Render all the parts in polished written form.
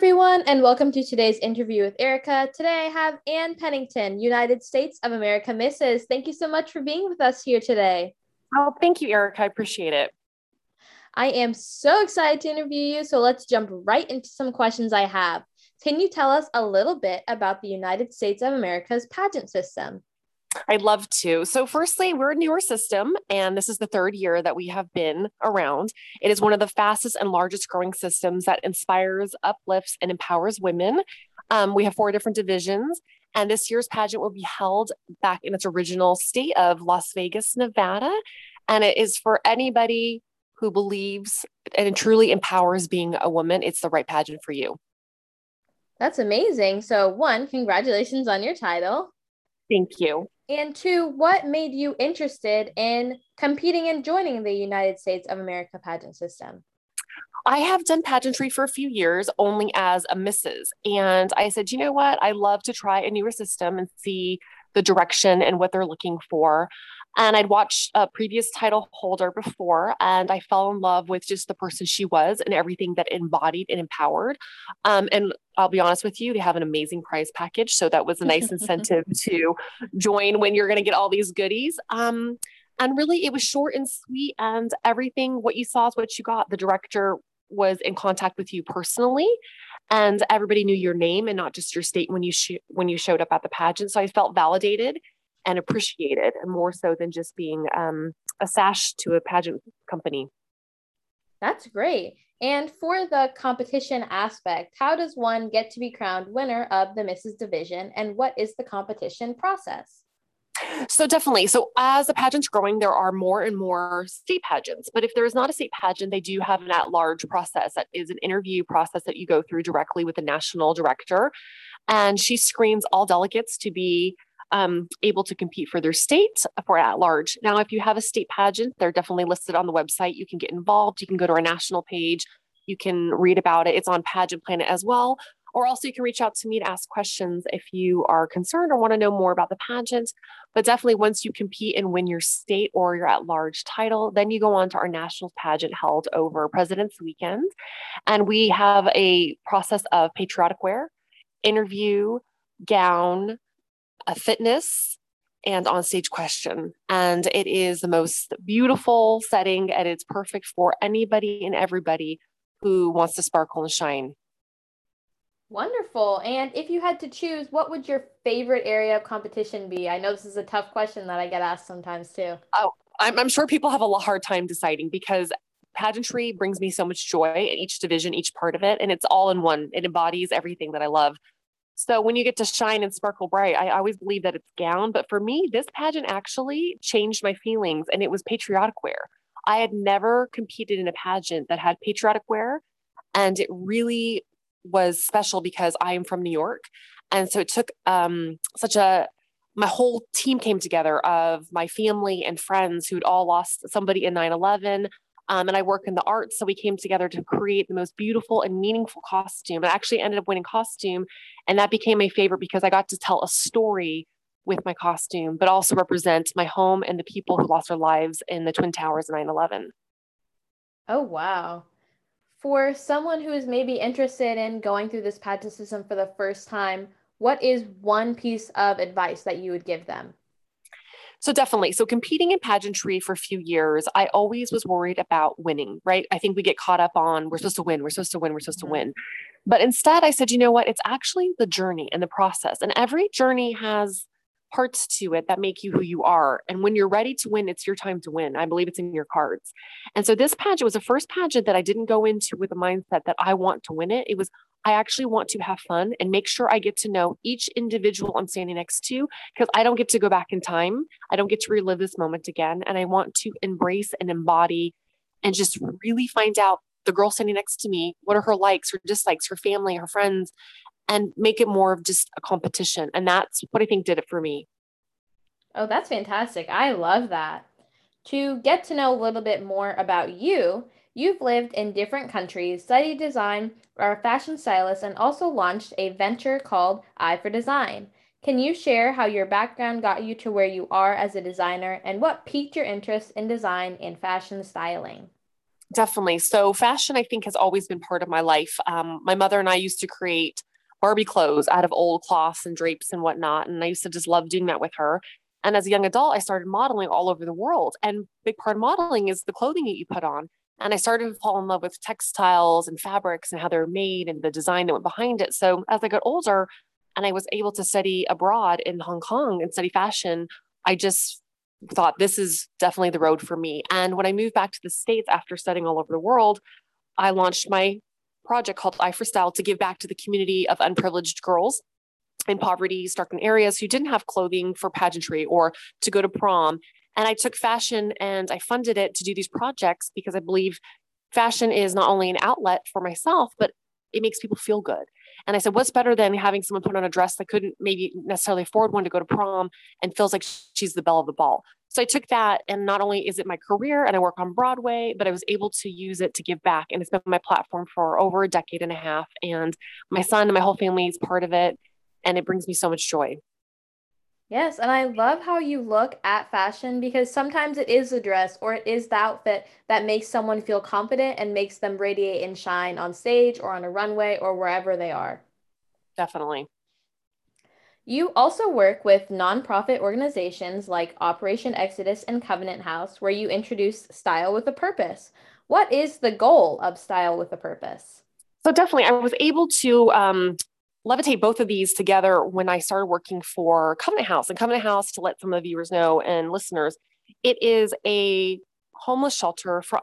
everyone, and welcome to today's interview with Erica. Today, I have Ann Pennington, United States of America Mrs. Thank you so much for being with us here today. Oh, thank you, Erica. I appreciate it. I am so excited to interview you, so let's jump right into some questions I have. Can you tell us a little bit about the United States of America's pageant system? I'd love to. So firstly, we're a newer system, and this is the third year that we have been around. It is one of the fastest and largest growing systems that inspires, uplifts, and empowers women. We have four different divisions, and this year's pageant will be held back in its original state of Las Vegas, Nevada. And it is for anybody who believes and truly empowers being a woman. It's the right pageant for you. That's amazing. So one, congratulations on your title. Thank you. And two, what made you interested in competing and joining the United States of America pageant system? I have done pageantry for a few years, only as a Mrs. And I said, you know what? I love to try a newer system and see the direction and what they're looking for. And I'd watched a previous title holder before, and I fell in love with just the person she was and everything that embodied and empowered. And I'll be honest with you, they have an amazing prize package. So that was a nice incentive to join when you're going to get all these goodies. And really, it was short and sweet, and everything, what you saw is what you got. The director was in contact with you personally, and everybody knew your name and not just your state when you showed up at the pageant. So I felt validated and appreciated, and more so than just being a sash to a pageant company. That's great. And for the competition aspect, how does one get to be crowned winner of the Mrs. Division, and what is the competition process? So definitely. So as the pageant's growing, there are more and more state pageants, but if there is not a state pageant, they do have an at-large process. That is an interview process that you go through directly with the national director. And she screens all delegates to be able to compete for their state for at-large. Now, if you have a state pageant, they're definitely listed on the website. You can get involved. You can go to our national page. You can read about it. It's on Pageant Planet as well. Or also you can reach out to me to ask questions if you are concerned or want to know more about the pageant. But definitely once you compete and win your state or your at-large title, then you go on to our national pageant held over President's Weekend. And we have a process of patriotic wear, interview, gown, a fitness, and onstage question. And it is the most beautiful setting, and it's perfect for anybody and everybody who wants to sparkle and shine. Wonderful. And if you had to choose, what would your favorite area of competition be? I know this is a tough question that I get asked sometimes too. Oh, I'm sure people have a hard time deciding, because pageantry brings me so much joy in each division, each part of it. And it's all in one. It embodies everything that I love. So when you get to shine and sparkle bright, I always believe that it's gown. But for me, this pageant actually changed my feelings, and it was patriotic wear. I had never competed in a pageant that had patriotic wear, and it really was special because I am from New York. And so it took my whole team came together of my family and friends who'd all lost somebody in 9/11. And I work in the arts. So we came together to create the most beautiful and meaningful costume. I actually ended up winning costume, and that became my favorite because I got to tell a story with my costume, but also represent my home and the people who lost their lives in the Twin Towers in 9/11. Oh, wow. For someone who is maybe interested in going through this pageant system for the first time, what is one piece of advice that you would give them? So definitely. So competing in pageantry for a few years, I always was worried about winning, right? I think we get caught up on, we're supposed to win. But instead I said, you know what? It's actually the journey and the process. And every journey has parts to it that make you who you are. And when you're ready to win, it's your time to win. I believe it's in your cards. And so this pageant was the first pageant that I didn't go into with a mindset that I want to win it. It was, I actually want to have fun and make sure I get to know each individual I'm standing next to, because I don't get to go back in time. I don't get to relive this moment again. And I want to embrace and embody and just really find out the girl standing next to me, what are her likes, her dislikes, her family, her friends, and make it more of just a competition. And that's what I think did it for me. Oh, that's fantastic. I love that. To get to know a little bit more about you, you've lived in different countries, studied design, are a fashion stylist, and also launched a venture called Eye for Design. Can you share how your background got you to where you are as a designer, and what piqued your interest in design and fashion styling? Definitely. So fashion, I think, has always been part of my life. My mother and I used to create Barbie clothes out of old cloths and drapes and whatnot. And I used to just love doing that with her. And as a young adult, I started modeling all over the world. And a big part of modeling is the clothing that you put on. And I started to fall in love with textiles and fabrics and how they're made and the design that went behind it. So as I got older and I was able to study abroad in Hong Kong and study fashion, I just thought this is definitely the road for me. And when I moved back to the States after studying all over the world, I launched my project called Eye for Style to give back to the community of unprivileged girls in poverty stricken areas who didn't have clothing for pageantry or to go to prom. And I took fashion and I funded it to do these projects because I believe fashion is not only an outlet for myself, but it makes people feel good. And I said, what's better than having someone put on a dress that couldn't maybe necessarily afford one to go to prom and feels like she's the belle of the ball. So I took that, and not only is it my career and I work on Broadway, but I was able to use it to give back. And it's been my platform for over a decade and a half. And my son and my whole family is part of it. And it brings me so much joy. Yes, and I love how you look at fashion, because sometimes it is the dress or it is the outfit that makes someone feel confident and makes them radiate and shine on stage or on a runway or wherever they are. Definitely. You also work with nonprofit organizations like Operation Exodus and Covenant House, where you introduce Style with a Purpose. What is the goal of Style with a Purpose? So definitely, I was able to levitate both of these together when I started working for Covenant House. And Covenant House, to let some of the viewers know and listeners, it is a homeless shelter for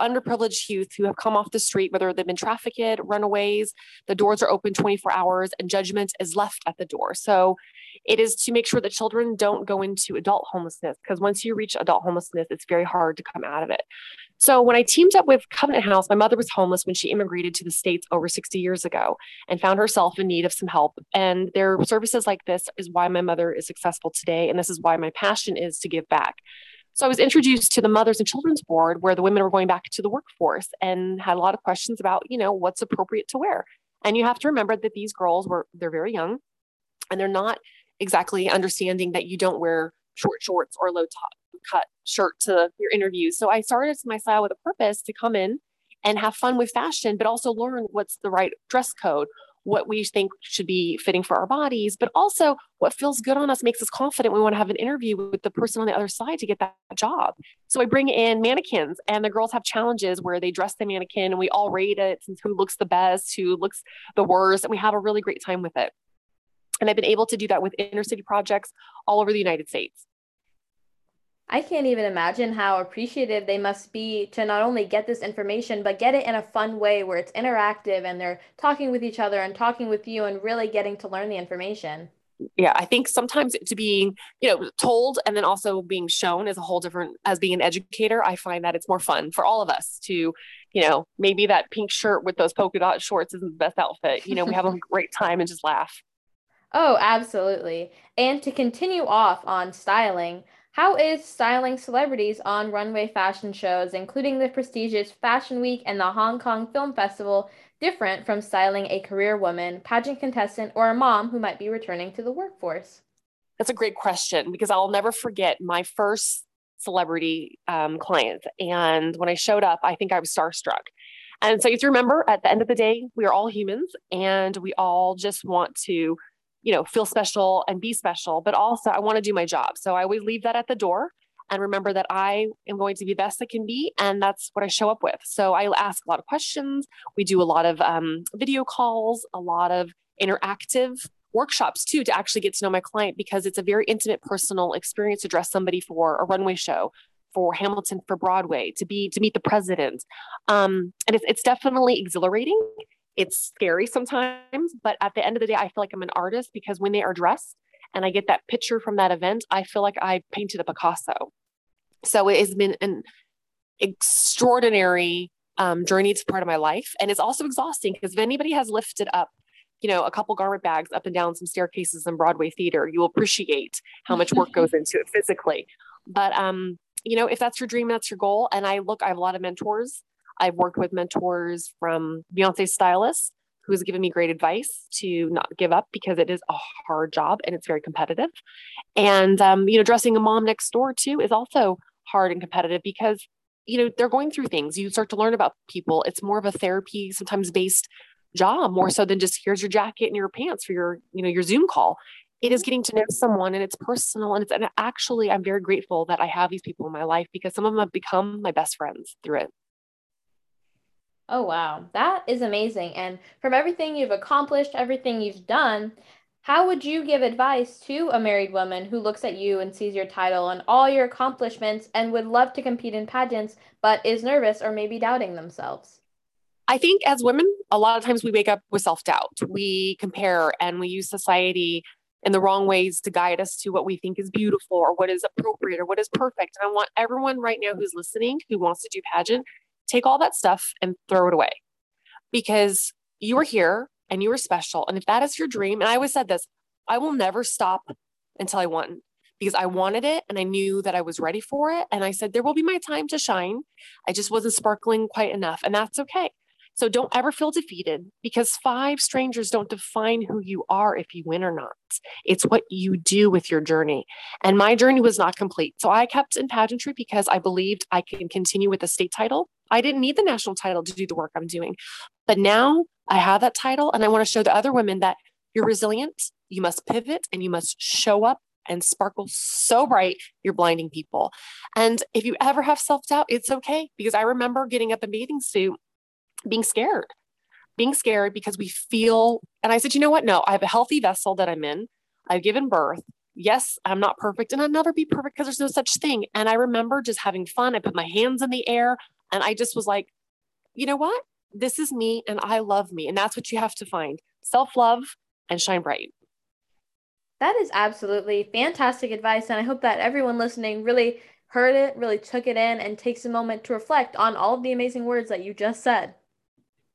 underprivileged youth who have come off the street, whether they've been trafficked, runaways. The doors are open 24 hours and judgment is left at the door. So it is to make sure that children don't go into adult homelessness, because once you reach adult homelessness, it's very hard to come out of it. So when I teamed up with Covenant House, my mother was homeless when she immigrated to the States over 60 years ago and found herself in need of some help. And their services like this is why my mother is successful today. And this is why my passion is to give back. So I was introduced to the Mothers and Children's Board, where the women were going back to the workforce and had a lot of questions about, you know, what's appropriate to wear. And you have to remember that these girls they're very young and they're not exactly understanding that you don't wear short shorts or low top cut shirt to your interviews. So I started my Style with a Purpose to come in and have fun with fashion, but also learn what's the right dress code, what we think should be fitting for our bodies, but also what feels good on us, makes us confident. We want to have an interview with the person on the other side to get that job. So I bring in mannequins, and the girls have challenges where they dress the mannequin and we all rate it, since who looks the best, who looks the worst, and we have a really great time with it. And I've been able to do that with inner city projects all over the United States. I can't even imagine how appreciative they must be to not only get this information, but get it in a fun way where it's interactive and they're talking with each other and talking with you and really getting to learn the information. Yeah, I think sometimes to being, told and then also being shown is a whole different, as being an educator, I find that it's more fun for all of us to, maybe that pink shirt with those polka dot shorts isn't the best outfit. We have a great time and just laugh. Oh, absolutely. And to continue off on styling, how is styling celebrities on runway fashion shows, including the prestigious Fashion Week and the Hong Kong Film Festival, different from styling a career woman, pageant contestant, or a mom who might be returning to the workforce? That's a great question, because I'll never forget my first celebrity client. And when I showed up, I think I was starstruck. And so you have to remember, at the end of the day, we are all humans and we all just want to feel special and be special, but also I want to do my job. So I always leave that at the door and remember that I am going to be the best I can be. And that's what I show up with. So I ask a lot of questions. We do a lot of video calls, a lot of interactive workshops too, to actually get to know my client, because it's a very intimate, personal experience to dress somebody for a runway show, for Hamilton, for Broadway, to meet the president. And it's definitely exhilarating. It's scary sometimes, but at the end of the day, I feel like I'm an artist, because when they are dressed and I get that picture from that event, I feel like I painted a Picasso. So it has been an extraordinary journey. It's part of my life. And it's also exhausting, because if anybody has lifted up, a couple garment bags up and down some staircases in Broadway theater, you will appreciate how much work goes into it physically. But, if that's your dream, that's your goal. And I have a lot of mentors. I've worked with mentors from Beyoncé stylist, who has given me great advice to not give up, because it is a hard job and it's very competitive. And, dressing a mom next door too is also hard and competitive, because you know, they're going through things. You start to learn about people. It's more of a therapy, sometimes based job, more so than just here's your jacket and your pants for your, you know, your Zoom call. It is getting to know someone, and it's personal. And actually, I'm very grateful that I have these people in my life, because some of them have become my best friends through it. Oh, wow. That is amazing. And from everything you've accomplished, everything you've done, how would you give advice to a married woman who looks at you and sees your title and all your accomplishments and would love to compete in pageants, but is nervous or maybe doubting themselves? I think as women, a lot of times we wake up with self-doubt. We compare and we use society in the wrong ways to guide us to what we think is beautiful or what is appropriate or what is perfect. And I want everyone right now who's listening, who wants to do pageant, take all that stuff and throw it away, because you are here and you are special. And if that is your dream, and I always said this, I will never stop until I won, because I wanted it and I knew that I was ready for it. And I said, there will be my time to shine. I just wasn't sparkling quite enough, and that's okay. So don't ever feel defeated, because five strangers don't define who you are if you win or not. It's what you do with your journey. And my journey was not complete. So I kept in pageantry because I believed I can continue with the state title. I didn't need the national title to do the work I'm doing. But now I have that title, and I want to show the other women that you're resilient, you must pivot, and you must show up and sparkle so bright you're blinding people. And if you ever have self-doubt, it's okay, because I remember getting up a bathing suit, being scared because we feel, and I said, you know what? No, I have a healthy vessel that I'm in. I've given birth. Yes, I'm not perfect, and I'll never be perfect, because there's no such thing. And I remember just having fun. I put my hands in the air and I just was like, you know what? This is me and I love me. And that's what you have to find: self-love and shine bright. That is absolutely fantastic advice. And I hope that everyone listening really heard it, really took it in, and takes a moment to reflect on all of the amazing words that you just said.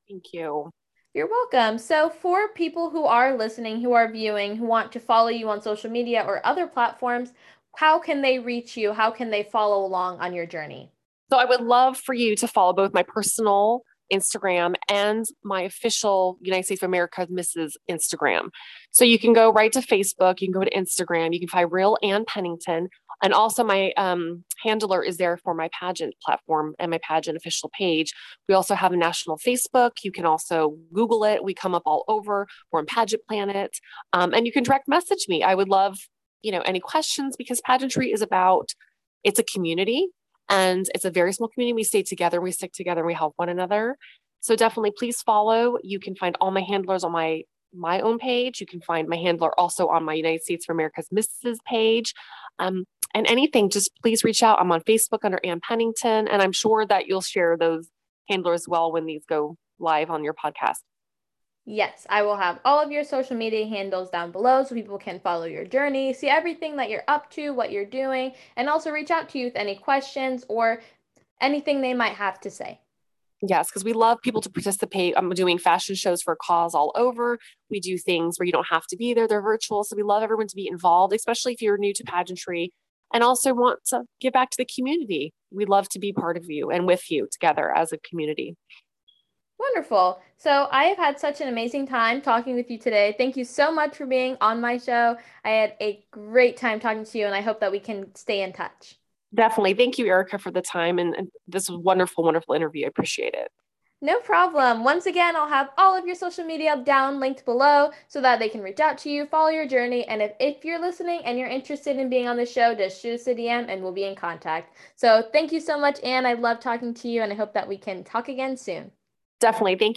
Thank you. You're welcome. So for people who are listening, who are viewing, who want to follow you on social media or other platforms, how can they reach you? How can they follow along on your journey? So I would love for you to follow both my personal Instagram and my official United States of America Mrs. Instagram. So you can go right to Facebook. You can go to Instagram. You can find Real Ann Pennington. And also my handler is there for my pageant platform and my pageant official page. We also have a national Facebook. You can also Google it. We come up all over. We're on Pageant Planet. And you can direct message me. I would love, you know, any questions, because pageantry is about, it's a community, and it's a very small community. We stay together, we stick together, we help one another. So definitely please follow. You can find all my handlers on my own page. You can find my handler also on my United States of America's Mrs. page. And anything, just please reach out. I'm on Facebook under Ann Pennington, and I'm sure that you'll share those handlers well when these go live on your podcast. Yes, I will have all of your social media handles down below so people can follow your journey, see everything that you're up to, what you're doing, and also reach out to you with any questions or anything they might have to say. Yes, because we love people to participate. I'm doing fashion shows for a cause all over. We do things where you don't have to be there. They're virtual. So we love everyone to be involved, especially if you're new to pageantry and also want to give back to the community. We love to be part of you and with you together as a community. Wonderful. So I have had such an amazing time talking with you today. Thank you so much for being on my show. I had a great time talking to you, and I hope that we can stay in touch. Definitely. Thank you, Erica, for the time. And this was a wonderful, wonderful interview. I appreciate it. No problem. Once again, I'll have all of your social media down linked below so that they can reach out to you, follow your journey. And if you're listening and you're interested in being on the show, just shoot us a DM and we'll be in contact. So thank you so much, Ann. I love talking to you, and I hope that we can talk again soon. Definitely. Thank you.